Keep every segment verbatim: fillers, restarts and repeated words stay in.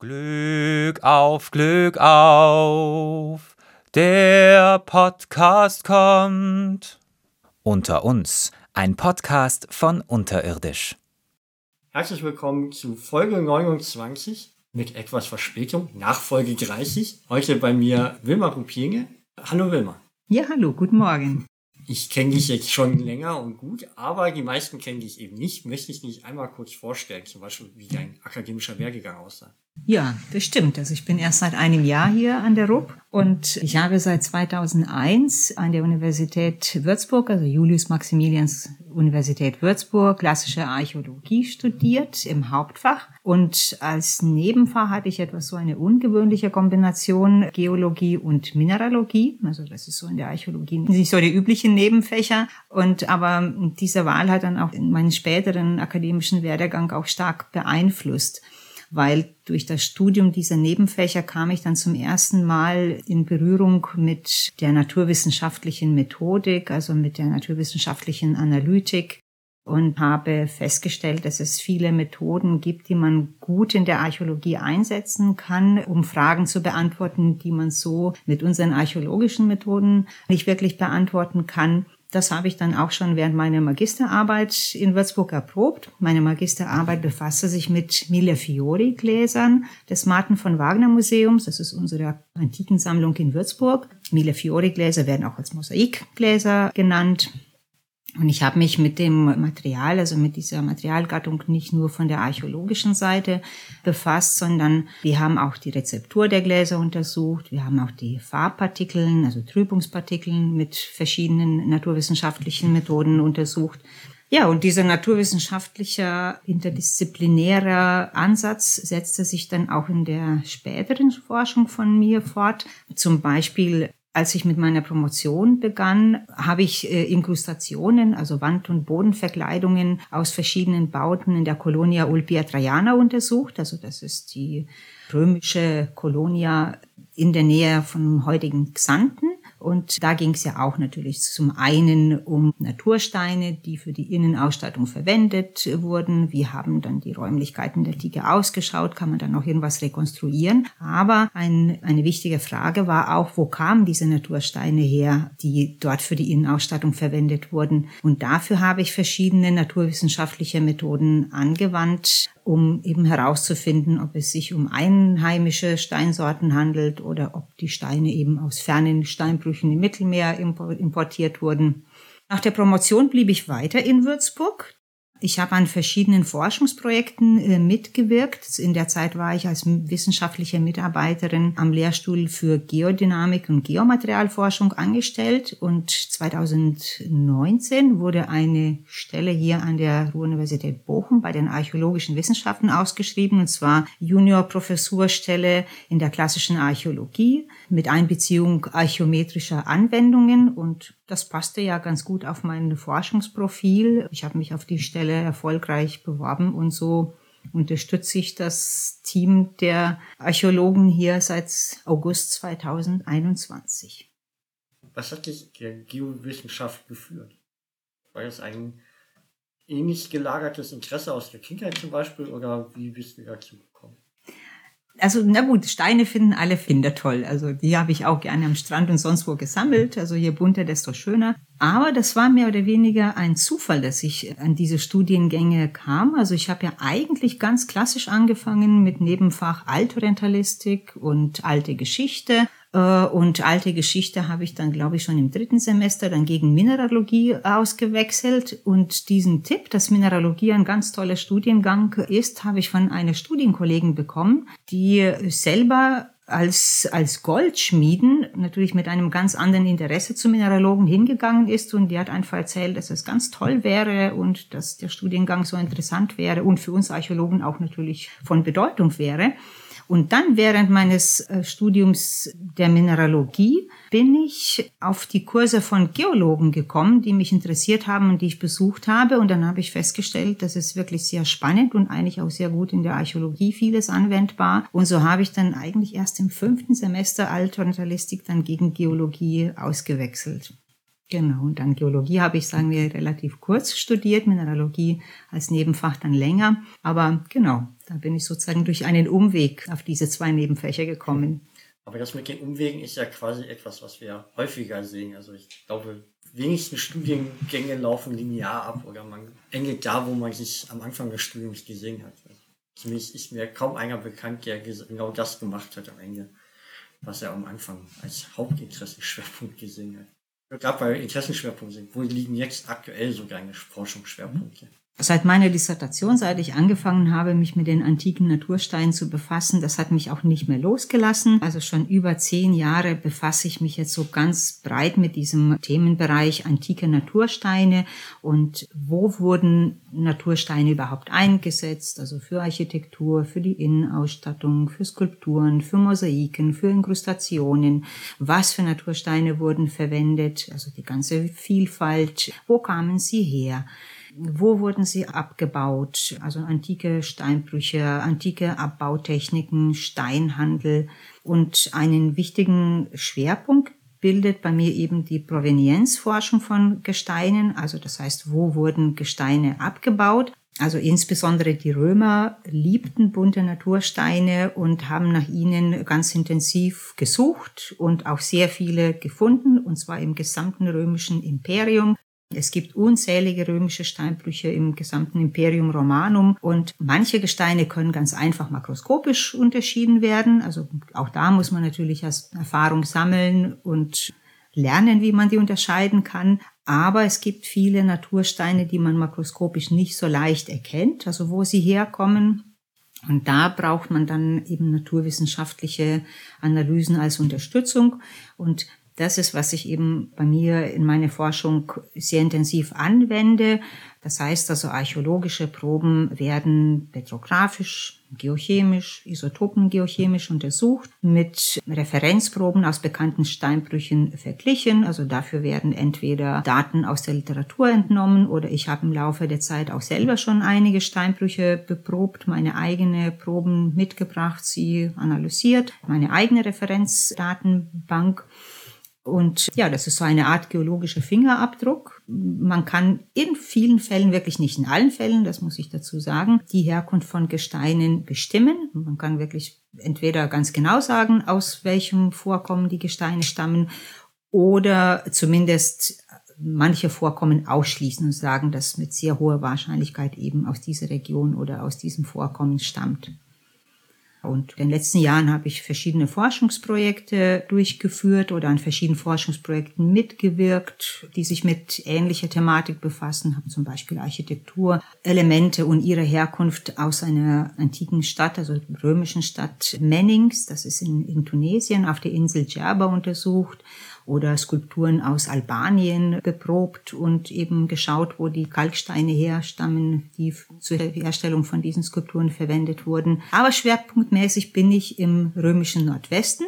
Glück auf, Glück auf, der Podcast kommt. Unter uns, ein Podcast von Unterirdisch. Herzlich willkommen zu Folge neunundzwanzig mit etwas Verspätung, nach Folge dreißig. Heute bei mir Vilma Ruppienė. Hallo Vilma. Ja, hallo, guten Morgen. Ich kenne dich jetzt schon länger und gut, aber die meisten kennen dich eben nicht. Möchte ich dich einmal kurz vorstellen, zum Beispiel wie dein akademischer Werdegang aussah. Ja, das stimmt. Also ich bin erst seit einem Jahr hier an der R U B und ich habe seit zweitausendeins an der Universität Würzburg, also Julius Maximilians Universität Würzburg, klassische Archäologie studiert im Hauptfach. Und als Nebenfach hatte ich etwas so eine ungewöhnliche Kombination Geologie und Mineralogie. Also das ist so in der Archäologie nicht so die üblichen Nebenfächer. Und aber diese Wahl hat dann auch meinen späteren akademischen Werdegang auch stark beeinflusst, weil durch das Studium dieser Nebenfächer kam ich dann zum ersten Mal in Berührung mit der naturwissenschaftlichen Methodik, also mit der naturwissenschaftlichen Analytik und habe festgestellt, dass es viele Methoden gibt, die man gut in der Archäologie einsetzen kann, um Fragen zu beantworten, die man so mit unseren archäologischen Methoden nicht wirklich beantworten kann. Das habe ich dann auch schon während meiner Magisterarbeit in Würzburg erprobt. Meine Magisterarbeit befasste sich mit Mille-Fiori-Gläsern des Martin von Wagner Museums. Das ist unsere Antikensammlung in Würzburg. Mille-Fiori-Gläser werden auch als Mosaikgläser genannt. Und ich habe mich mit dem Material, also mit dieser Materialgattung nicht nur von der archäologischen Seite befasst, sondern wir haben auch die Rezeptur der Gläser untersucht. Wir haben auch die Farbpartikeln, also Trübungspartikeln mit verschiedenen naturwissenschaftlichen Methoden untersucht. Ja, und dieser naturwissenschaftliche, interdisziplinäre Ansatz setzte sich dann auch in der späteren Forschung von mir fort. Zum Beispiel als ich mit meiner Promotion begann, habe ich äh, Inkrustationen, also Wand- und Bodenverkleidungen aus verschiedenen Bauten in der Colonia Ulpia Traiana untersucht. Also das ist die römische Colonia in der Nähe vom heutigen Xanten. Und da ging es ja auch natürlich zum einen um Natursteine, die für die Innenausstattung verwendet wurden. Wie haben dann die Räumlichkeiten der Antike ausgeschaut? Kann man dann noch irgendwas rekonstruieren? Aber ein, eine wichtige Frage war auch, wo kamen diese Natursteine her, die dort für die Innenausstattung verwendet wurden? Und dafür habe ich verschiedene naturwissenschaftliche Methoden angewandt, um eben herauszufinden, ob es sich um einheimische Steinsorten handelt oder ob die Steine eben aus fernen Steinbrüchen im Mittelmeer importiert wurden. Nach der Promotion blieb ich weiter in Würzburg. Ich habe an verschiedenen Forschungsprojekten mitgewirkt. In der Zeit war ich als wissenschaftliche Mitarbeiterin am Lehrstuhl für Geodynamik und Geomaterialforschung angestellt. Und zweitausendneunzehn wurde eine Stelle hier an der Ruhr-Universität Bochum bei den archäologischen Wissenschaften ausgeschrieben, und zwar Junior-Professurstelle in der klassischen Archäologie mit Einbeziehung archäometrischer Anwendungen. Und das passte ja ganz gut auf mein Forschungsprofil. Ich habe mich auf die Stelle erfolgreich beworben und so unterstütze ich das Team der Archäologen hier seit August zweitausendeinundzwanzig. Was hat dich der Geowissenschaft geführt? War das ein ähnlich gelagertes Interesse aus der Kindheit zum Beispiel oder wie bist du dazu gekommen? Also, na gut, Steine finden alle Finder toll. Also, die habe ich auch gerne am Strand und sonst wo gesammelt. Also, je bunter, desto schöner. Aber das war mehr oder weniger ein Zufall, dass ich an diese Studiengänge kam. Also, ich habe ja eigentlich ganz klassisch angefangen mit Nebenfach Altorientalistik und alte Geschichte. Und alte Geschichte habe ich dann, glaube ich, schon im dritten Semester dann gegen Mineralogie ausgewechselt. Und diesen Tipp, dass Mineralogie ein ganz toller Studiengang ist, habe ich von einer Studienkollegin bekommen, die selber als als Goldschmieden natürlich mit einem ganz anderen Interesse zu Mineralogen hingegangen ist. Und die hat einfach erzählt, dass es ganz toll wäre und dass der Studiengang so interessant wäre und für uns Archäologen auch natürlich von Bedeutung wäre. Und dann während meines Studiums der Mineralogie bin ich auf die Kurse von Geologen gekommen, die mich interessiert haben und die ich besucht habe. Und dann habe ich festgestellt, das ist wirklich sehr spannend und eigentlich auch sehr gut in der Archäologie vieles anwendbar. Und so habe ich dann eigentlich erst im fünften Semester Altorientalistik dann gegen Geologie ausgewechselt. Genau, und dann Geologie habe ich, sagen wir, relativ kurz studiert, Mineralogie als Nebenfach dann länger. Aber genau, da bin ich sozusagen durch einen Umweg auf diese zwei Nebenfächer gekommen. Aber das mit den Umwegen ist ja quasi etwas, was wir häufiger sehen. Also ich glaube, wenigsten Studiengänge laufen linear ab oder man endet da, wo man sich am Anfang des Studiums gesehen hat. Zumindest ist mir kaum einer bekannt, der genau das gemacht hat am Ende, was er am Anfang als Hauptinteressenschwerpunkt gesehen hat. Gerade bei Interessenschwerpunkten, wo liegen jetzt aktuell so deine Forschungsschwerpunkte? Seit meiner Dissertation, seit ich angefangen habe, mich mit den antiken Natursteinen zu befassen, das hat mich auch nicht mehr losgelassen. Also schon über zehn Jahre befasse ich mich jetzt so ganz breit mit diesem Themenbereich antike Natursteine und wo wurden Natursteine überhaupt eingesetzt, also für Architektur, für die Innenausstattung, für Skulpturen, für Mosaiken, für Inkrustationen, was für Natursteine wurden verwendet, also die ganze Vielfalt, wo kamen sie her? Wo wurden sie abgebaut? Also antike Steinbrüche, antike Abbautechniken, Steinhandel. Und einen wichtigen Schwerpunkt bildet bei mir eben die Provenienzforschung von Gesteinen. Also das heißt, wo wurden Gesteine abgebaut? Also insbesondere die Römer liebten bunte Natursteine und haben nach ihnen ganz intensiv gesucht und auch sehr viele gefunden, und zwar im gesamten römischen Imperium. Es gibt unzählige römische Steinbrüche im gesamten Imperium Romanum und manche Gesteine können ganz einfach makroskopisch unterschieden werden. Also auch da muss man natürlich erst Erfahrung sammeln und lernen, wie man die unterscheiden kann. Aber es gibt viele Natursteine, die man makroskopisch nicht so leicht erkennt, also wo sie herkommen. Und da braucht man dann eben naturwissenschaftliche Analysen als Unterstützung. Und das ist, was ich eben bei mir in meiner Forschung sehr intensiv anwende. Das heißt also, archäologische Proben werden petrographisch, geochemisch, isotopengeochemisch untersucht, mit Referenzproben aus bekannten Steinbrüchen verglichen. Also dafür werden entweder Daten aus der Literatur entnommen oder ich habe im Laufe der Zeit auch selber schon einige Steinbrüche beprobt, meine eigenen Proben mitgebracht, sie analysiert, meine eigene Referenzdatenbank. Und ja, das ist so eine Art geologischer Fingerabdruck. Man kann in vielen Fällen, wirklich nicht in allen Fällen, das muss ich dazu sagen, die Herkunft von Gesteinen bestimmen. Man kann wirklich entweder ganz genau sagen, aus welchem Vorkommen die Gesteine stammen, oder zumindest manche Vorkommen ausschließen und sagen, dass mit sehr hoher Wahrscheinlichkeit eben aus dieser Region oder aus diesem Vorkommen stammt. Und in den letzten Jahren habe ich verschiedene Forschungsprojekte durchgeführt oder an verschiedenen Forschungsprojekten mitgewirkt, die sich mit ähnlicher Thematik befassen, habe zum Beispiel Architekturelemente und ihre Herkunft aus einer antiken Stadt, also römischen Stadt Meninx, das ist in, in Tunesien, auf der Insel Djerba untersucht, oder Skulpturen aus Albanien beprobt und eben geschaut, wo die Kalksteine herstammen, die zur Herstellung von diesen Skulpturen verwendet wurden. Aber schwerpunktmäßig bin ich im römischen Nordwesten.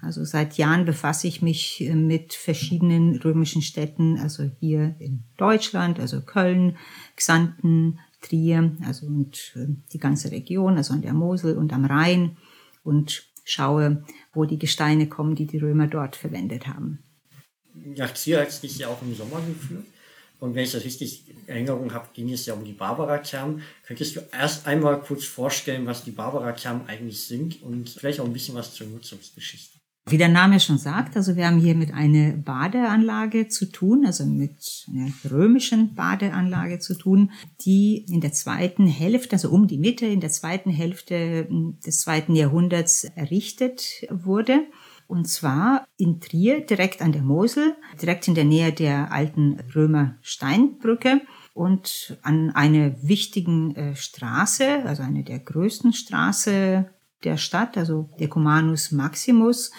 Also seit Jahren befasse ich mich mit verschiedenen römischen Städten, also hier in Deutschland, also Köln, Xanten, Trier, also und die ganze Region, also an der Mosel und am Rhein, und schaue, wo die Gesteine kommen, die die Römer dort verwendet haben. Nach Trier hat es dich ja auch im Sommer geführt. Und wenn ich das richtig in Erinnerung habe, ging es ja um die Barbaratherme. Könntest du erst einmal kurz vorstellen, was die Barbaratherme eigentlich sind und vielleicht auch ein bisschen was zur Nutzungsgeschichte? Wie der Name schon sagt, also wir haben hier mit einer Badeanlage zu tun, also mit einer römischen Badeanlage zu tun, die in der zweiten Hälfte, also um die Mitte, in der zweiten Hälfte des zweiten Jahrhunderts errichtet wurde. Und zwar in Trier, direkt an der Mosel, direkt in der Nähe der alten Römer-Steinbrücke. Und an einer wichtigen Straße, also einer der größten Straße der Stadt, also Decumanus Maximus.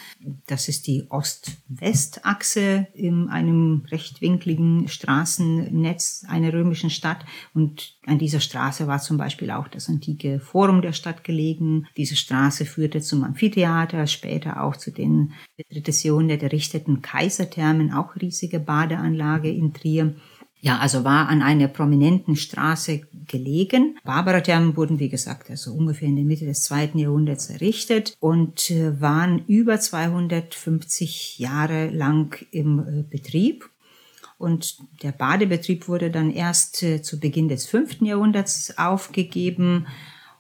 Das ist die Ost-West-Achse in einem rechtwinkligen Straßennetz einer römischen Stadt. Und an dieser Straße war zum Beispiel auch das antike Forum der Stadt gelegen. Diese Straße führte zum Amphitheater, später auch zu den drittes Jahrhundert errichteten Kaiserthermen, auch riesige Badeanlage in Trier. Ja, also war an einer prominenten Straße gelegen. Barbarathermen wurden, wie gesagt, also ungefähr in der Mitte des zweiten Jahrhunderts errichtet und waren über zweihundertfünfzig Jahre lang im Betrieb. Und der Badebetrieb wurde dann erst äh, zu Beginn des fünften Jahrhunderts aufgegeben.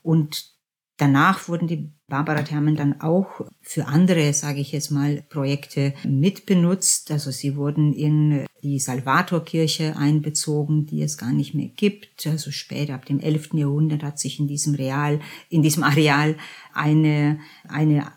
Und danach wurden die Barbarathermen dann auch für andere, sage ich jetzt mal, Projekte mitbenutzt. Also sie wurden in die Salvatorkirche einbezogen, die es gar nicht mehr gibt. Also später, ab dem elften Jahrhundert, hat sich in diesem Real, in diesem Areal eine, eine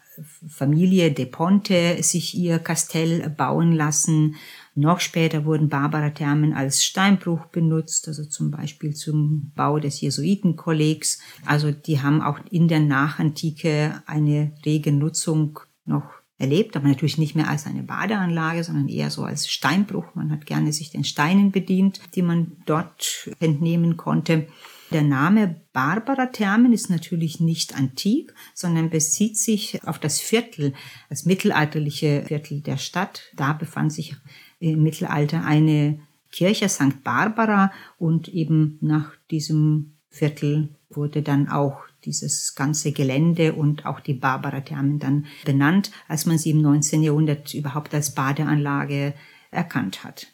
Familie de Ponte sich ihr Kastell bauen lassen. Noch später wurden Barbarathermen als Steinbruch benutzt, also zum Beispiel zum Bau des Jesuitenkollegs. Also die haben auch in der Nachantike eine rege Nutzung noch erlebt, aber natürlich nicht mehr als eine Badeanlage, sondern eher so als Steinbruch. Man hat gerne sich den Steinen bedient, die man dort entnehmen konnte. Der Name Barbarathermen ist natürlich nicht antik, sondern bezieht sich auf das Viertel, das mittelalterliche Viertel der Stadt. Da befand sich im Mittelalter eine Kirche, Sankt Barbara, und eben nach diesem Viertel wurde dann auch dieses ganze Gelände und auch die Barbarathermen dann benannt, als man sie im neunzehnten Jahrhundert überhaupt als Badeanlage erkannt hat.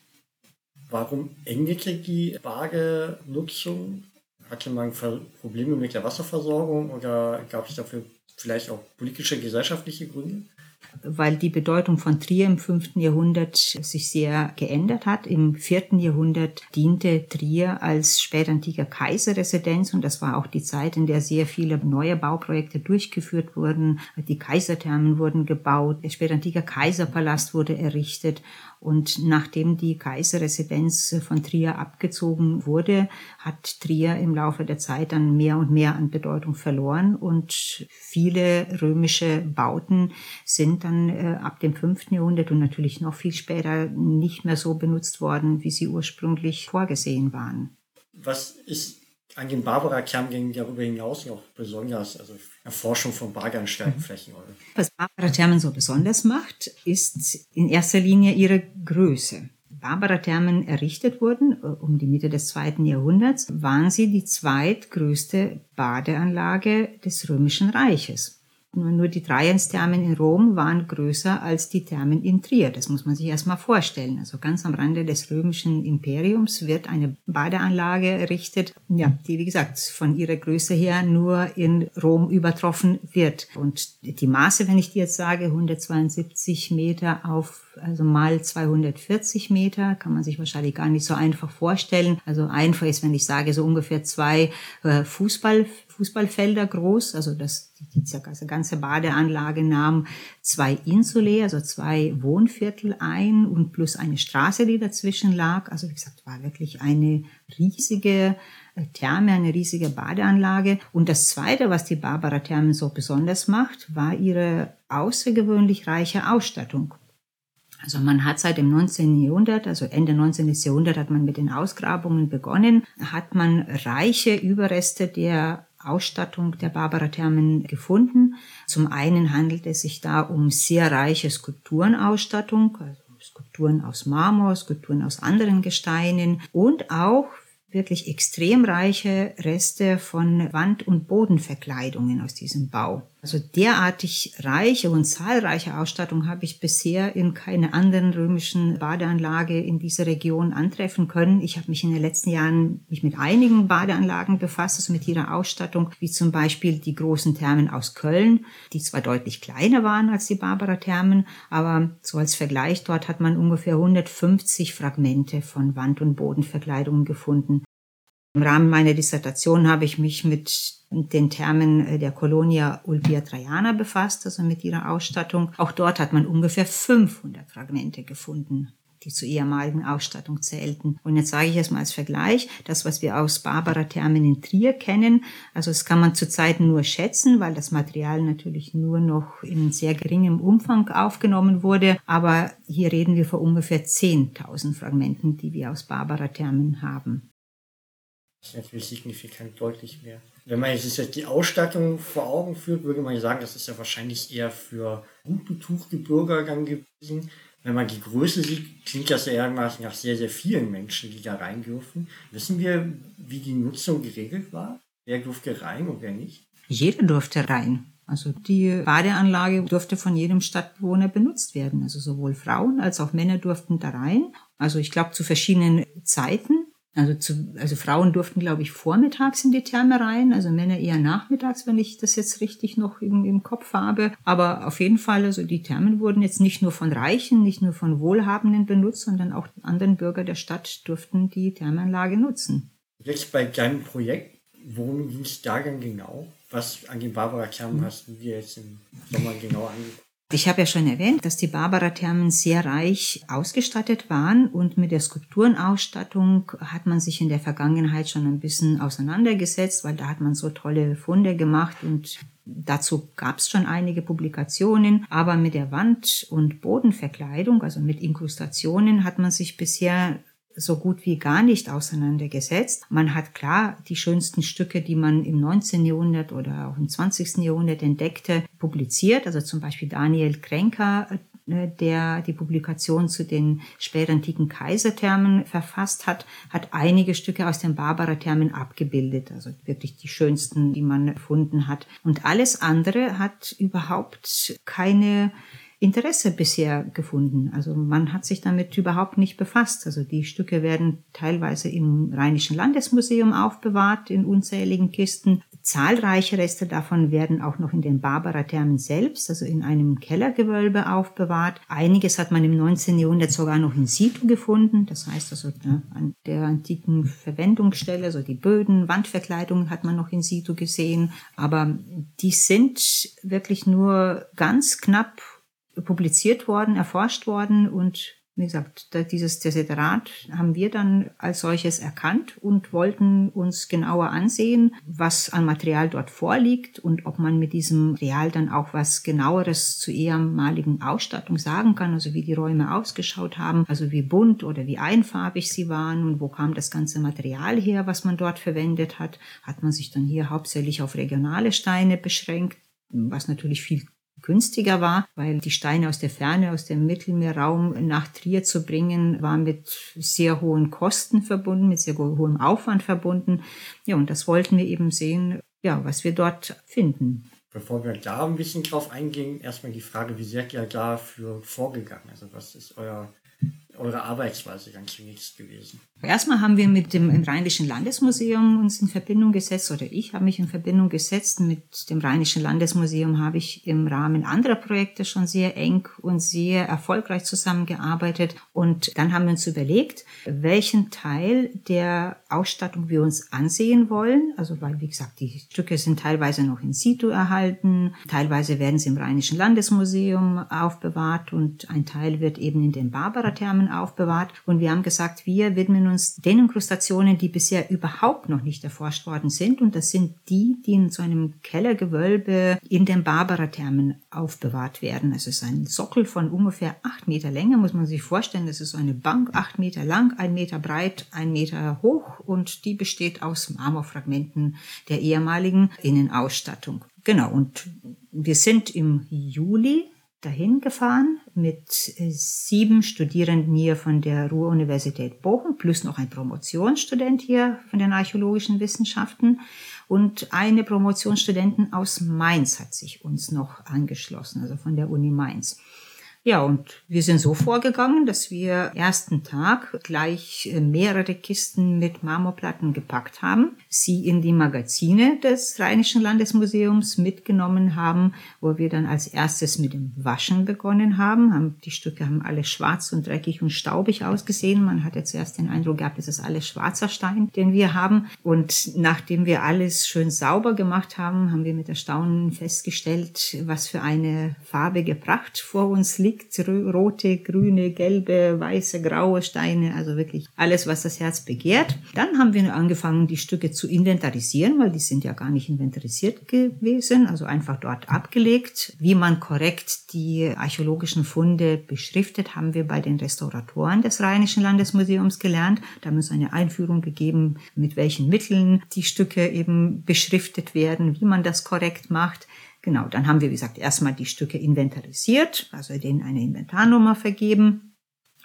Warum endete die Badenutzung? Hatte man Probleme mit der Wasserversorgung oder gab es dafür vielleicht auch politische, gesellschaftliche Gründe? Weil die Bedeutung von Trier im fünften Jahrhundert sich sehr geändert hat. Im vierten Jahrhundert diente Trier als spätantiker Kaiserresidenz, und das war auch die Zeit, in der sehr viele neue Bauprojekte durchgeführt wurden. Die Kaiserthermen wurden gebaut, der spätantiker Kaiserpalast wurde errichtet, und nachdem die Kaiserresidenz von Trier abgezogen wurde, hat Trier im Laufe der Zeit dann mehr und mehr an Bedeutung verloren, und viele römische Bauten sind dann äh, ab dem fünften Jahrhundert und natürlich noch viel später nicht mehr so benutzt worden, wie sie ursprünglich vorgesehen waren. Was ist an den Barbarathermen darüber hinaus noch besonders? Also Erforschung von Badeansteigenflächen. Oder? Was Barbarathermen so besonders macht, ist in erster Linie ihre Größe. Barbarathermen errichtet wurden um die Mitte des zweiten Jahrhunderts, waren sie die zweitgrößte Badeanlage des Römischen Reiches. Nur die Traiansthermen in Rom waren größer als die Thermen in Trier. Das muss man sich erstmal vorstellen. Also ganz am Rande des römischen Imperiums wird eine Badeanlage errichtet, ja, die, wie gesagt, von ihrer Größe her nur in Rom übertroffen wird. Und die Maße, wenn ich dir jetzt sage, hundertzweiundsiebzig Meter auf, also mal zweihundertvierzig Meter, kann man sich wahrscheinlich gar nicht so einfach vorstellen. Also einfach ist, wenn ich sage, so ungefähr zwei äh, Fußball Fußballfelder groß, also das, die ganze Badeanlage nahm zwei Insulae, also zwei Wohnviertel ein, und plus eine Straße, die dazwischen lag. Also wie gesagt, war wirklich eine riesige Therme, eine riesige Badeanlage. Und das Zweite, was die Barbarathermen so besonders macht, war ihre außergewöhnlich reiche Ausstattung. Also man hat seit dem neunzehnten Jahrhundert, also Ende neunzehnten Jahrhundert, hat man mit den Ausgrabungen begonnen, hat man reiche Überreste der Ausstattung der Barbarathermen gefunden. Zum einen handelt es sich da um sehr reiche Skulpturenausstattung, also Skulpturen aus Marmor, Skulpturen aus anderen Gesteinen und auch wirklich extrem reiche Reste von Wand- und Bodenverkleidungen aus diesem Bau. Also derartig reiche und zahlreiche Ausstattung habe ich bisher in keiner anderen römischen Badeanlage in dieser Region antreffen können. Ich habe mich in den letzten Jahren mich mit einigen Badeanlagen befasst, also mit ihrer Ausstattung, wie zum Beispiel die großen Thermen aus Köln, die zwar deutlich kleiner waren als die Barbarathermen, aber so als Vergleich, dort hat man ungefähr hundertfünfzig Fragmente von Wand- und Bodenverkleidungen gefunden. Im Rahmen meiner Dissertation habe ich mich mit den Thermen der Colonia Ulpia Traiana befasst, also mit ihrer Ausstattung. Auch dort hat man ungefähr fünfhundert Fragmente gefunden, die zur ehemaligen Ausstattung zählten. Und jetzt sage ich erstmal als Vergleich, das, was wir aus Barbarathermen in Trier kennen, also das kann man zurzeit nur schätzen, weil das Material natürlich nur noch in sehr geringem Umfang aufgenommen wurde. Aber hier reden wir von ungefähr zehntausend Fragmenten, die wir aus Barbarathermen haben. Das ist natürlich signifikant deutlich mehr. Wenn man sich jetzt die Ausstattung vor Augen führt, würde man sagen, das ist ja wahrscheinlich eher für gut betuchte Bürger gewesen. Wenn man die Größe sieht, klingt das ja irgendwas nach sehr, sehr vielen Menschen, die da rein dürfen. Wissen wir, wie die Nutzung geregelt war? Wer durfte rein und wer nicht? Jeder durfte rein. Also die Badeanlage durfte von jedem Stadtbewohner benutzt werden. Also sowohl Frauen als auch Männer durften da rein. Also ich glaube zu verschiedenen Zeiten. Also, zu, also Frauen durften, glaube ich, vormittags in die Therme rein, also Männer eher nachmittags, wenn ich das jetzt richtig noch im, im Kopf habe. Aber auf jeden Fall, also die Thermen wurden jetzt nicht nur von Reichen, nicht nur von Wohlhabenden benutzt, sondern auch die anderen Bürger der Stadt durften die Thermenanlage nutzen. Jetzt bei deinem Projekt, worum ging es da denn genau? Was an den Barbarathermen hm. hast du dir jetzt im Sommer genau angeguckt? Ich habe ja schon erwähnt, dass die Barbarathermen sehr reich ausgestattet waren und mit der Skulpturenausstattung hat man sich in der Vergangenheit schon ein bisschen auseinandergesetzt, weil da hat man so tolle Funde gemacht und dazu gab es schon einige Publikationen. Aber mit der Wand- und Bodenverkleidung, also mit Inkrustationen, hat man sich bisher so gut wie gar nicht auseinandergesetzt. Man hat klar die schönsten Stücke, die man im neunzehnten Jahrhundert oder auch im zwanzigsten Jahrhundert entdeckte, publiziert. Also zum Beispiel Daniel Krenker, der die Publikation zu den spätantiken Kaiserthermen verfasst hat, hat einige Stücke aus den Barbarathermen abgebildet. Also wirklich die schönsten, die man gefunden hat. Und alles andere hat überhaupt keine Interesse bisher gefunden. Also man hat sich damit überhaupt nicht befasst. Also die Stücke werden teilweise im Rheinischen Landesmuseum aufbewahrt, in unzähligen Kisten. Zahlreiche Reste davon werden auch noch in den Barbarathermen selbst, also in einem Kellergewölbe aufbewahrt. Einiges hat man im neunzehnten Jahrhundert sogar noch in situ gefunden. Das heißt also ne, an der antiken Verwendungsstelle, also die Böden, Wandverkleidungen hat man noch in situ gesehen. Aber die sind wirklich nur ganz knapp publiziert worden, erforscht worden und wie gesagt, dieses Desiderat haben wir dann als solches erkannt und wollten uns genauer ansehen, was an Material dort vorliegt und ob man mit diesem Material dann auch was Genaueres zur ehemaligen Ausstattung sagen kann, also wie die Räume ausgeschaut haben, also wie bunt oder wie einfarbig sie waren und wo kam das ganze Material her, was man dort verwendet hat. Hat man sich dann hier hauptsächlich auf regionale Steine beschränkt, was natürlich viel günstiger war, weil die Steine aus der Ferne, aus dem Mittelmeerraum nach Trier zu bringen, war mit sehr hohen Kosten verbunden, mit sehr hohem Aufwand verbunden. Ja, und das wollten wir eben sehen, ja, was wir dort finden. Bevor wir da ein bisschen drauf eingehen, erstmal die Frage, wie seid ihr dafür vorgegangen? Also was ist euer eure Arbeitsweise ganz zunächst gewesen? Erstmal haben wir mit dem Rheinischen Landesmuseum uns in Verbindung gesetzt, oder ich habe mich in Verbindung gesetzt. Mit dem Rheinischen Landesmuseum habe ich im Rahmen anderer Projekte schon sehr eng und sehr erfolgreich zusammengearbeitet. Und dann haben wir uns überlegt, welchen Teil der Ausstattung wir uns ansehen wollen. Also weil, wie gesagt, die Stücke sind teilweise noch in situ erhalten, teilweise werden sie im Rheinischen Landesmuseum aufbewahrt und ein Teil wird eben in den Barbarathermen aufbewahrt. Und wir haben gesagt, wir widmen uns den Inkrustationen, die bisher überhaupt noch nicht erforscht worden sind. Und das sind die, die in so einem Kellergewölbe in den Barbarathermen aufbewahrt werden. Es ist ein Sockel von ungefähr acht Meter Länge, muss man sich vorstellen. Das ist so eine Bank, acht Meter lang, ein Meter breit, ein Meter hoch. Und die besteht aus Marmorfragmenten der ehemaligen Innenausstattung. Genau, und wir sind im Juli dahin gefahren mit sieben Studierenden hier von der Ruhr-Universität Bochum, plus noch ein Promotionsstudent hier von den archäologischen Wissenschaften. Und eine Promotionsstudentin aus Mainz hat sich uns noch angeschlossen, also von der Uni Mainz. Ja, und wir sind so vorgegangen, dass wir am ersten Tag gleich mehrere Kisten mit Marmorplatten gepackt haben, sie in die Magazine des Rheinischen Landesmuseums mitgenommen haben, wo wir dann als erstes mit dem Waschen begonnen haben. haben die Stücke haben alle schwarz und dreckig und staubig ausgesehen. Man hatte zuerst den Eindruck gehabt, es ist alles schwarzer Stein, den wir haben. Und nachdem wir alles schön sauber gemacht haben, haben wir mit Erstaunen festgestellt, was für eine farbige Pracht vor uns liegt. Rote, grüne, gelbe, weiße, graue Steine, also wirklich alles, was das Herz begehrt. Dann haben wir angefangen, die Stücke zu inventarisieren, weil die sind ja gar nicht inventarisiert gewesen, also einfach dort abgelegt. Wie man korrekt die archäologischen Funde beschriftet, haben wir bei den Restauratoren des Rheinischen Landesmuseums gelernt. Da haben wir uns eine Einführung gegeben, mit welchen Mitteln die Stücke eben beschriftet werden, wie man das korrekt macht. Genau, dann haben wir, wie gesagt, erstmal die Stücke inventarisiert, also denen eine Inventarnummer vergeben.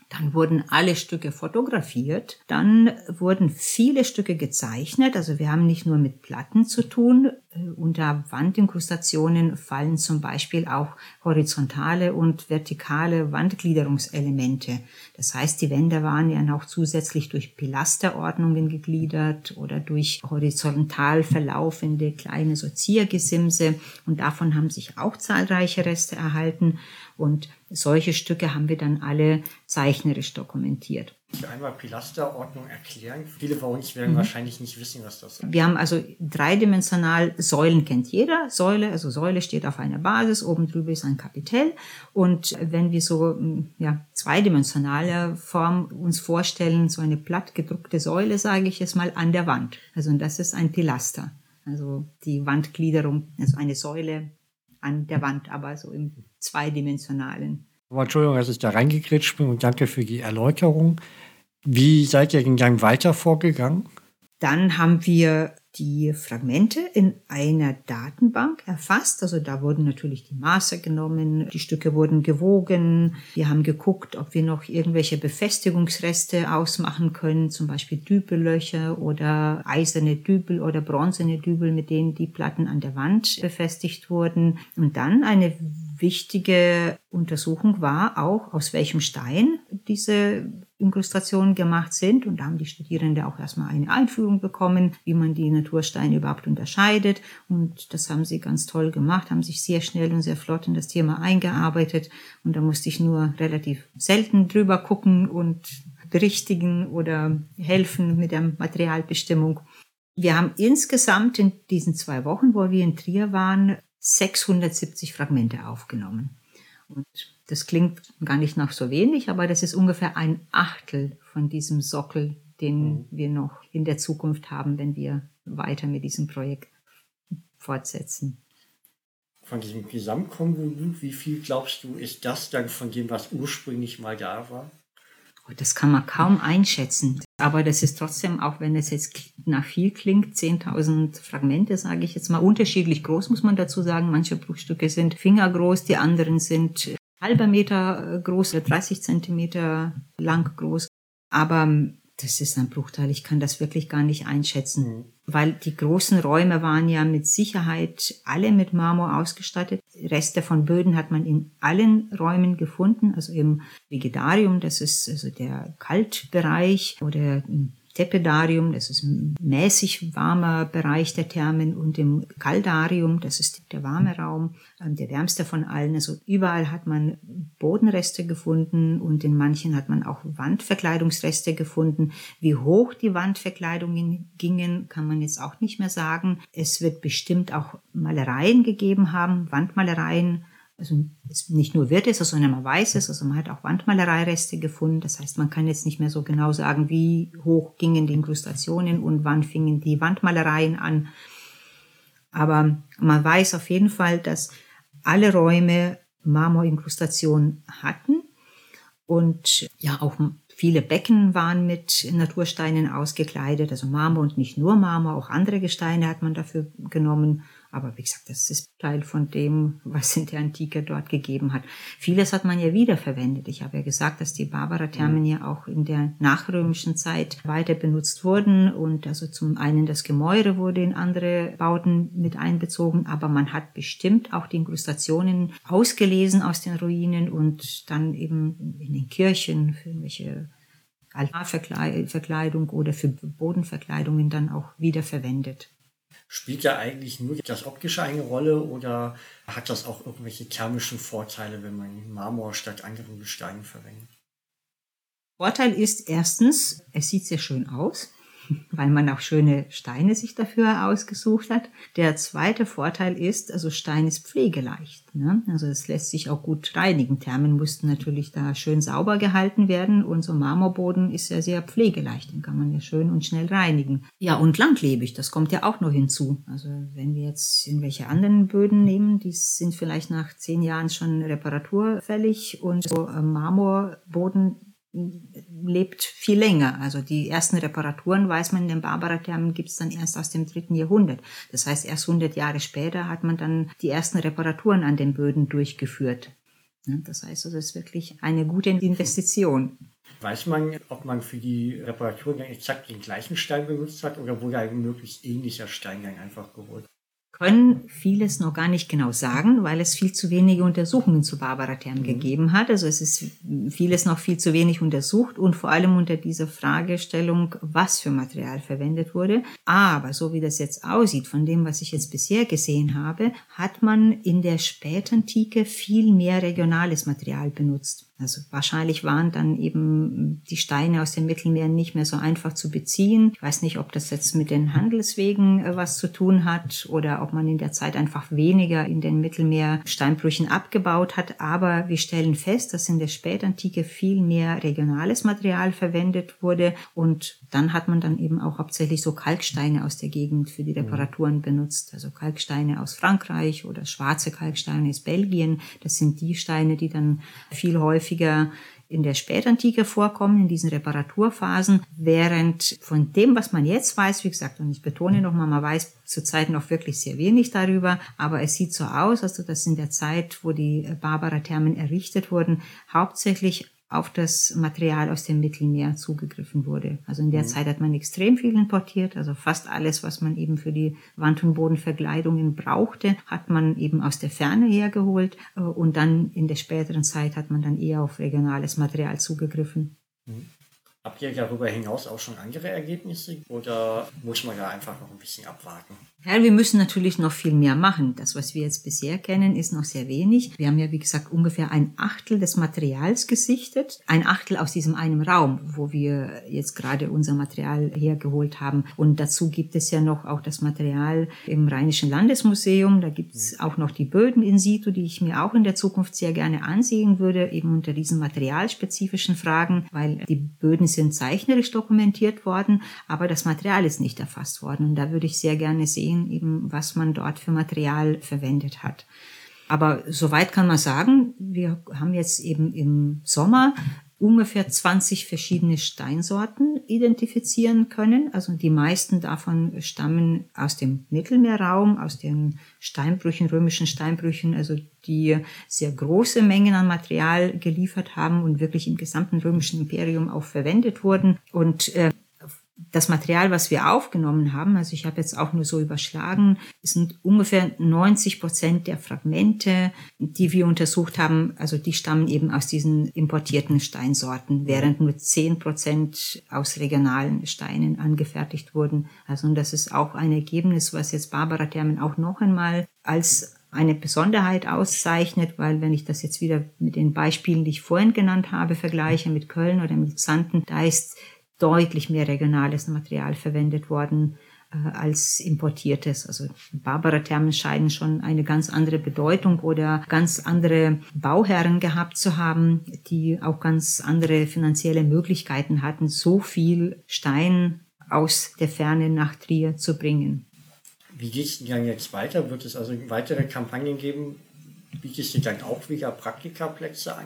Dann wurden alle Stücke fotografiert. Dann wurden viele Stücke gezeichnet. Also wir haben nicht nur mit Platten zu tun, Unter Wandinkrustationen fallen zum Beispiel auch horizontale und vertikale Wandgliederungselemente. Das heißt, die Wände waren ja auch zusätzlich durch Pilasterordnungen gegliedert oder durch horizontal verlaufende kleine so Ziergesimse. Und davon haben sich auch zahlreiche Reste erhalten. Und solche Stücke haben wir dann alle zeichnerisch dokumentiert. Einmal Pilasterordnung erklären. Viele von uns werden mhm. wahrscheinlich nicht wissen, was das ist. Wir haben also dreidimensional Säulen, kennt jeder. Säule, also Säule steht auf einer Basis, oben drüber ist ein Kapitell. Und wenn wir so ja, zweidimensionale Form uns vorstellen, so eine platt gedruckte Säule, sage ich jetzt mal, an der Wand. Also das ist ein Pilaster. Also die Wandgliederung, also eine Säule an der Wand, aber so im zweidimensionalen. Aber Entschuldigung, dass ich da reingekretscht bin und danke für die Erläuterung. Wie seid ihr dann weiter vorgegangen? Dann haben wir die Fragmente in einer Datenbank erfasst. Also da wurden natürlich die Maße genommen, die Stücke wurden gewogen. Wir haben geguckt, ob wir noch irgendwelche Befestigungsreste ausmachen können, zum Beispiel Dübellöcher oder eiserne Dübel oder bronzene Dübel, mit denen die Platten an der Wand befestigt wurden. Und dann eine wichtige Untersuchung war auch, aus welchem Stein diese Inkrustationen gemacht sind. Und da haben die Studierenden auch erstmal eine Einführung bekommen, wie man die Natursteine überhaupt unterscheidet. Und das haben sie ganz toll gemacht, haben sich sehr schnell und sehr flott in das Thema eingearbeitet. Und da musste ich nur relativ selten drüber gucken und berichtigen oder helfen mit der Materialbestimmung. Wir haben insgesamt in diesen zwei Wochen, wo wir in Trier waren, sechshundertsiebzig Fragmente aufgenommen. Und das klingt gar nicht nach so wenig, aber das ist ungefähr ein Achtel von diesem Sockel, den wir noch in der Zukunft haben, wenn wir weiter mit diesem Projekt fortsetzen. Von diesem Gesamtkonvolut, wie viel glaubst du, ist das dann von dem, was ursprünglich mal da war? Das kann man kaum einschätzen. Aber das ist trotzdem, auch wenn es jetzt nach viel klingt, zehntausend Fragmente, sage ich jetzt mal, unterschiedlich groß, muss man dazu sagen. Manche Bruchstücke sind fingergroß, die anderen sind halber Meter groß oder dreißig Zentimeter lang groß. Aber das ist ein Bruchteil. Ich kann das wirklich gar nicht einschätzen, weil die großen Räume waren ja mit Sicherheit alle mit Marmor ausgestattet. Reste von Böden hat man in allen Räumen gefunden, also im Vegetarium, das ist also der Kaltbereich, oder im Tepidarium, das ist ein mäßig warmer Bereich der Thermen, und im Kaldarium, das ist der warme Raum, der wärmste von allen. Also überall hat man Bodenreste gefunden und in manchen hat man auch Wandverkleidungsreste gefunden. Wie hoch die Wandverkleidungen gingen, kann man jetzt auch nicht mehr sagen. Es wird bestimmt auch Malereien gegeben haben, Wandmalereien. Also nicht nur wird es, sondern man weiß es, also man hat auch Wandmalereireste gefunden. Das heißt, man kann jetzt nicht mehr so genau sagen, wie hoch gingen die Inkrustationen und wann fingen die Wandmalereien an. Aber man weiß auf jeden Fall, dass alle Räume Marmorinkrustationen hatten. Und ja, auch viele Becken waren mit Natursteinen ausgekleidet, also Marmor, und nicht nur Marmor, auch andere Gesteine hat man dafür genommen. Aber wie gesagt, das ist Teil von dem, was in der Antike dort gegeben hat. Vieles hat man ja wiederverwendet. Ich habe ja gesagt, dass die Barbarathermen ja auch in der nachrömischen Zeit weiter benutzt wurden. Und also zum einen das Gemäuer wurde in andere Bauten mit einbezogen. Aber man hat bestimmt auch die Inkrustationen ausgelesen aus den Ruinen und dann eben in den Kirchen für irgendwelche Altarverkleidung oder für Bodenverkleidungen dann auch wiederverwendet. Spielt ja eigentlich nur das Optische eine Rolle oder hat das auch irgendwelche thermischen Vorteile, wenn man Marmor statt anderen Gesteinen verwendet? Vorteil ist erstens, es sieht sehr schön aus, weil man auch schöne Steine sich dafür ausgesucht hat. Der zweite Vorteil ist, also Stein ist pflegeleicht, ne? Also es lässt sich auch gut reinigen. Thermen mussten natürlich da schön sauber gehalten werden und so Marmorboden ist ja sehr pflegeleicht, den kann man ja schön und schnell reinigen. Ja, und langlebig, das kommt ja auch noch hinzu. Also wenn wir jetzt irgendwelche anderen Böden nehmen, die sind vielleicht nach zehn Jahren schon reparaturfällig, und so Marmorboden lebt viel länger. Also die ersten Reparaturen, weiß man, in den Barbarathermen gibt es dann erst aus dem dritten Jahrhundert. Das heißt, erst hundert Jahre später hat man dann die ersten Reparaturen an den Böden durchgeführt. Das heißt, das ist wirklich eine gute Investition. Weiß man, ob man für die Reparaturen exakt den gleichen Stein benutzt hat oder wurde ein möglichst ähnlicher Stein dann einfach geholt? können vieles noch gar nicht genau sagen, weil es viel zu wenige Untersuchungen zu Barbaratherme mhm. gegeben hat. Also es ist vieles noch viel zu wenig untersucht und vor allem unter dieser Fragestellung, was für Material verwendet wurde. Aber so wie das jetzt aussieht, von dem, was ich jetzt bisher gesehen habe, hat man in der Spätantike viel mehr regionales Material benutzt. Also wahrscheinlich waren dann eben die Steine aus dem Mittelmeer nicht mehr so einfach zu beziehen. Ich weiß nicht, ob das jetzt mit den Handelswegen was zu tun hat oder ob man in der Zeit einfach weniger in den Mittelmeersteinbrüchen abgebaut hat. Aber wir stellen fest, dass in der Spätantike viel mehr regionales Material verwendet wurde. Und dann hat man dann eben auch hauptsächlich so Kalksteine aus der Gegend für die Reparaturen benutzt. Also Kalksteine aus Frankreich oder schwarze Kalksteine aus Belgien. Das sind die Steine, die dann viel häufiger in der Spätantike vorkommen, in diesen Reparaturphasen, während von dem, was man jetzt weiß, wie gesagt, und ich betone nochmal, man weiß zurzeit noch wirklich sehr wenig darüber, aber es sieht so aus, also dass in der Zeit, wo die Barbarathermen errichtet wurden, hauptsächlich auf das Material aus dem Mittelmeer zugegriffen wurde. Also in der mhm. Zeit hat man extrem viel importiert, also fast alles, was man eben für die Wand- und Bodenverkleidungen brauchte, hat man eben aus der Ferne hergeholt und dann in der späteren Zeit hat man dann eher auf regionales Material zugegriffen. Mhm. Habt ihr darüber hinaus auch schon andere Ergebnisse oder muss man da einfach noch ein bisschen abwarten? Ja, wir müssen natürlich noch viel mehr machen. Das, was wir jetzt bisher kennen, ist noch sehr wenig. Wir haben ja, wie gesagt, ungefähr ein Achtel des Materials gesichtet. Ein Achtel aus diesem einen Raum, wo wir jetzt gerade unser Material hergeholt haben. Und dazu gibt es ja noch auch das Material im Rheinischen Landesmuseum. Da gibt es auch noch die Böden in situ, die ich mir auch in der Zukunft sehr gerne ansehen würde, eben unter diesen materialspezifischen Fragen, weil die Böden sind zeichnerisch dokumentiert worden, aber das Material ist nicht erfasst worden. Und da würde ich sehr gerne sehen, eben was man dort für Material verwendet hat. Aber soweit kann man sagen, wir haben jetzt eben im Sommer ungefähr zwanzig verschiedene Steinsorten identifizieren können. Also die meisten davon stammen aus dem Mittelmeerraum, aus den Steinbrüchen, römischen Steinbrüchen, also die sehr große Mengen an Material geliefert haben und wirklich im gesamten römischen Imperium auch verwendet wurden. Und äh, das Material, was wir aufgenommen haben, also ich habe jetzt auch nur so überschlagen, sind ungefähr neunzig Prozent der Fragmente, die wir untersucht haben, also die stammen eben aus diesen importierten Steinsorten, während nur zehn Prozent aus regionalen Steinen angefertigt wurden. Also und das ist auch ein Ergebnis, was jetzt Barbarathermen auch noch einmal als eine Besonderheit auszeichnet, weil wenn ich das jetzt wieder mit den Beispielen, die ich vorhin genannt habe, vergleiche mit Köln oder mit Xanten, da ist deutlich mehr regionales Material verwendet worden äh, als importiertes. Also Barbarathermen scheinen schon eine ganz andere Bedeutung oder ganz andere Bauherren gehabt zu haben, die auch ganz andere finanzielle Möglichkeiten hatten, so viel Stein aus der Ferne nach Trier zu bringen. Wie geht es denn jetzt weiter? Wird es also weitere Kampagnen geben? Bietest du dann auch wieder Praktikaplätze an?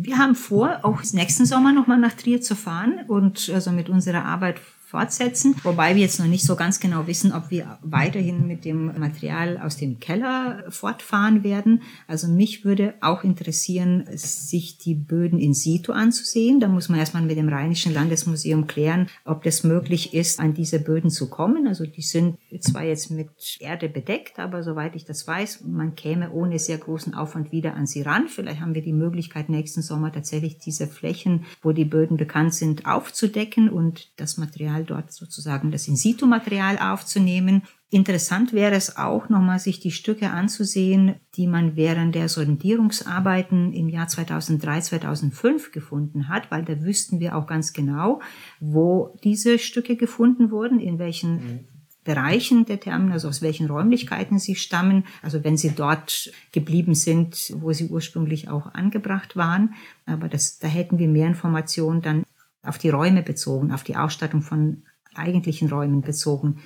Wir haben vor, auch nächsten Sommer nochmal nach Trier zu fahren und also mit unserer Arbeit fortsetzen, wobei wir jetzt noch nicht so ganz genau wissen, ob wir weiterhin mit dem Material aus dem Keller fortfahren werden. Also mich würde auch interessieren, sich die Böden in situ anzusehen. Da muss man erstmal mit dem Rheinischen Landesmuseum klären, ob das möglich ist, an diese Böden zu kommen. Also die sind zwar jetzt mit Erde bedeckt, aber soweit ich das weiß, man käme ohne sehr großen Aufwand wieder an sie ran. Vielleicht haben wir die Möglichkeit, nächsten Sommer tatsächlich diese Flächen, wo die Böden bekannt sind, aufzudecken und das Material dort sozusagen das In-Situ-Material aufzunehmen. Interessant wäre es auch nochmal, sich die Stücke anzusehen, die man während der Sondierungsarbeiten im Jahr zweitausenddrei, zweitausendfünf gefunden hat, weil da wüssten wir auch ganz genau, wo diese Stücke gefunden wurden, in welchen mhm. Bereichen der Thermen, also aus welchen Räumlichkeiten sie stammen, also wenn sie dort geblieben sind, wo sie ursprünglich auch angebracht waren. Aber das, da hätten wir mehr Informationen dann auf die Räume bezogen, auf die Ausstattung von eigentlichen Räumen bezogen.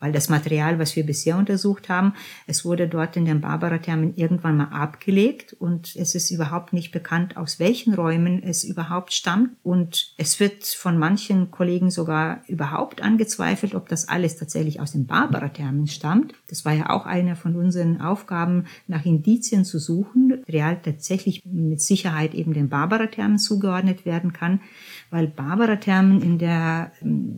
Weil das Material, was wir bisher untersucht haben, es wurde dort in den Barbarathermen irgendwann mal abgelegt und es ist überhaupt nicht bekannt, aus welchen Räumen es überhaupt stammt. Und es wird von manchen Kollegen sogar überhaupt angezweifelt, ob das alles tatsächlich aus den Barbarathermen stammt. Das war ja auch eine von unseren Aufgaben, nach Indizien zu suchen, Material tatsächlich mit Sicherheit eben den Barbarathermen zugeordnet werden kann, weil Barbarathermen in der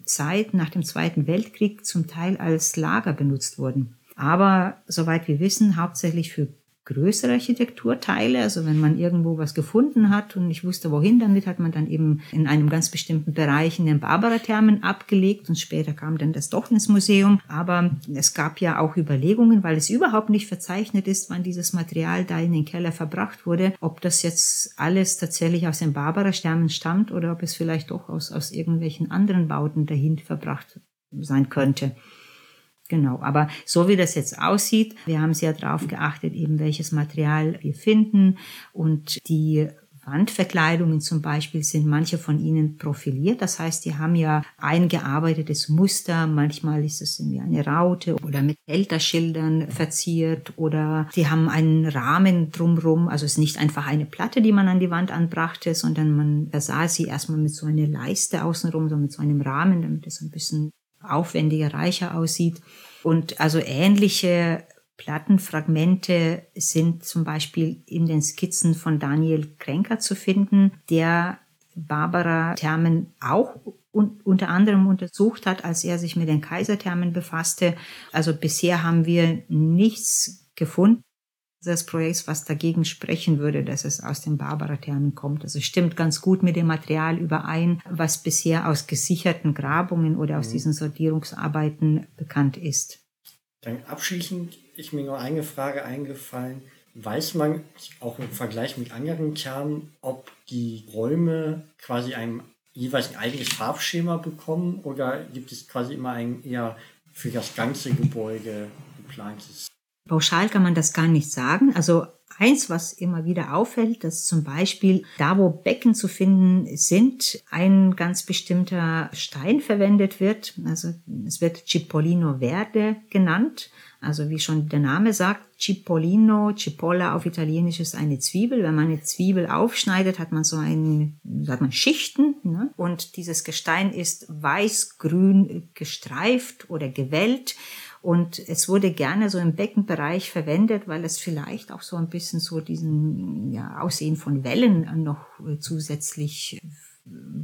Zeit nach dem Zweiten Weltkrieg zum Teil als als Lager benutzt wurden. aber soweit wir wissen, hauptsächlich für größere Architekturteile. Also wenn man irgendwo was gefunden hat und nicht wusste, wohin damit, hat man dann eben in einem ganz bestimmten Bereich in den Barbarathermen abgelegt und später kam dann das Museum. Aber es gab ja auch Überlegungen, weil es überhaupt nicht verzeichnet ist, wann dieses Material da in den Keller verbracht wurde, ob das jetzt alles tatsächlich aus den Barbarasternen stammt oder ob es vielleicht doch aus, aus irgendwelchen anderen Bauten dahin verbracht sein könnte. Genau, aber so wie das jetzt aussieht, wir haben sehr darauf geachtet, eben welches Material wir finden, und die Wandverkleidungen zum Beispiel sind manche von ihnen profiliert, das heißt, die haben ja eingearbeitetes Muster, manchmal ist es irgendwie eine Raute oder mit Deltaschildern verziert oder die haben einen Rahmen drumherum, also es ist nicht einfach eine Platte, die man an die Wand anbrachte, sondern man versah sie erstmal mit so einer Leiste außenrum, so mit so einem Rahmen, damit es ein bisschen aufwendiger, reicher aussieht. Und also ähnliche Plattenfragmente sind zum Beispiel in den Skizzen von Daniel Krenker zu finden, der Barbarathermen auch un- unter anderem untersucht hat, als er sich mit den Kaiserthermen befasste. Also bisher haben wir nichts gefunden des Projekts, was dagegen sprechen würde, dass es aus den Barbarathermen kommt. Also stimmt ganz gut mit dem Material überein, was bisher aus gesicherten Grabungen oder aus mhm. diesen Sortierungsarbeiten bekannt ist. Dann abschließend ist mir noch eine Frage eingefallen. Weiß man, auch im Vergleich mit anderen Kernen, ob die Räume quasi ein jeweils ein eigenes Farbschema bekommen oder gibt es quasi immer ein eher für das ganze Gebäude geplantes? Pauschal kann man das gar nicht sagen. Also eins, was immer wieder auffällt, dass zum Beispiel da, wo Becken zu finden sind, ein ganz bestimmter Stein verwendet wird. Also es wird Cipollino Verde genannt. Also wie schon der Name sagt, Cipollino, Cipolla auf Italienisch ist eine Zwiebel. Wenn man eine Zwiebel aufschneidet, hat man so einen, sagt man Schichten, ne? Und dieses Gestein ist weiß-grün gestreift oder gewellt. Und es wurde gerne so im Beckenbereich verwendet, weil es vielleicht auch so ein bisschen so diesen, ja, Aussehen von Wellen noch zusätzlich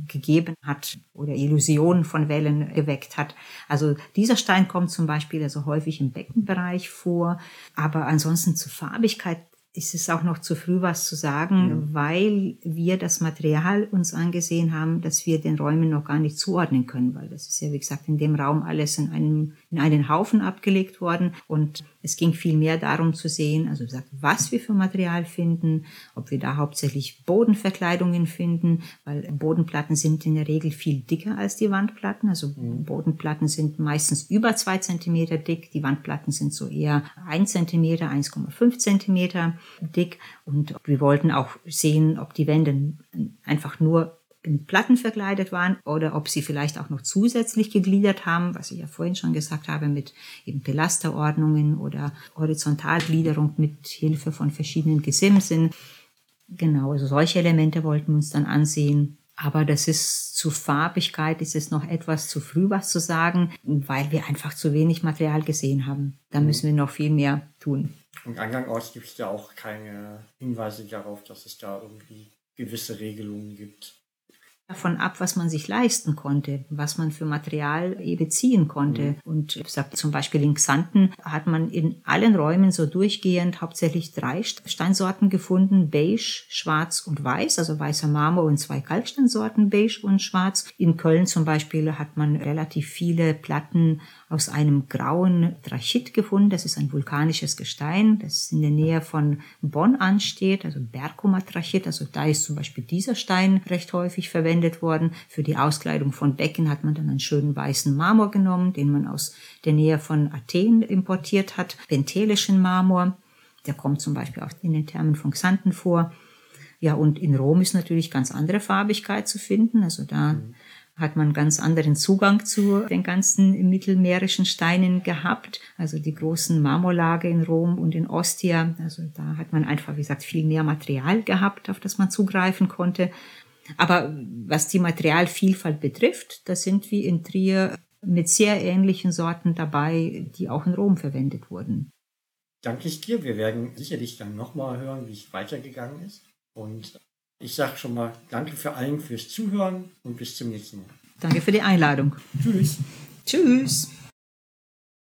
gegeben hat oder Illusionen von Wellen geweckt hat. Also dieser Stein kommt zum Beispiel also häufig im Beckenbereich vor. Aber ansonsten zur Farbigkeit ist es auch noch zu früh, was zu sagen, ja, weil wir das Material uns angesehen haben, dass wir den Räumen noch gar nicht zuordnen können, weil das ist ja, wie gesagt, in dem Raum alles in einem, in einen Haufen abgelegt worden und es ging viel mehr darum zu sehen, also gesagt, was wir für Material finden, ob wir da hauptsächlich Bodenverkleidungen finden, weil Bodenplatten sind in der Regel viel dicker als die Wandplatten, also Bodenplatten sind meistens über zwei Zentimeter dick, die Wandplatten sind so eher ein Zentimeter, eins Komma fünf Zentimeter dick, und wir wollten auch sehen, ob die Wände einfach nur mit Platten verkleidet waren oder ob sie vielleicht auch noch zusätzlich gegliedert haben, was ich ja vorhin schon gesagt habe, mit eben Pilasterordnungen oder Horizontalgliederung mit Hilfe von verschiedenen Gesimsen. Genau, also solche Elemente wollten wir uns dann ansehen. Aber das ist, zu Farbigkeit ist es noch etwas zu früh, was zu sagen, weil wir einfach zu wenig Material gesehen haben. Da müssen wir noch viel mehr tun. Und andernorts gibt es ja auch keine Hinweise darauf, dass es da irgendwie gewisse Regelungen gibt. Davon ab, was man sich leisten konnte, was man für Material beziehen konnte. Mhm. Und ich sag, zum Beispiel in Xanten hat man in allen Räumen so durchgehend hauptsächlich drei Steinsorten gefunden, beige, schwarz und weiß, also weißer Marmor und zwei Kalksteinsorten, beige und schwarz. In Köln zum Beispiel hat man relativ viele Platten aus einem grauen Trachit gefunden, das ist ein vulkanisches Gestein, das in der Nähe von Bonn ansteht, also Bergkummer-Trachit, also da ist zum Beispiel dieser Stein recht häufig verwendet worden. Für die Auskleidung von Becken hat man dann einen schönen weißen Marmor genommen, den man aus der Nähe von Athen importiert hat, pentelischen Marmor. Der kommt zum Beispiel auch in den Thermen von Xanten vor. Ja, und in Rom ist natürlich ganz andere Farbigkeit zu finden. Also da mhm. hat man ganz anderen Zugang zu den ganzen mittelmeerischen Steinen gehabt. Also die großen Marmorlager in Rom und in Ostia. Also da hat man einfach, wie gesagt, viel mehr Material gehabt, auf das man zugreifen konnte. Aber was die Materialvielfalt betrifft, da sind wir in Trier mit sehr ähnlichen Sorten dabei, die auch in Rom verwendet wurden. Danke dir. Wir werden sicherlich dann nochmal hören, wie es weitergegangen ist. Und ich sage schon mal danke für allen fürs Zuhören und bis zum nächsten Mal. Danke für die Einladung. Tschüss. Tschüss.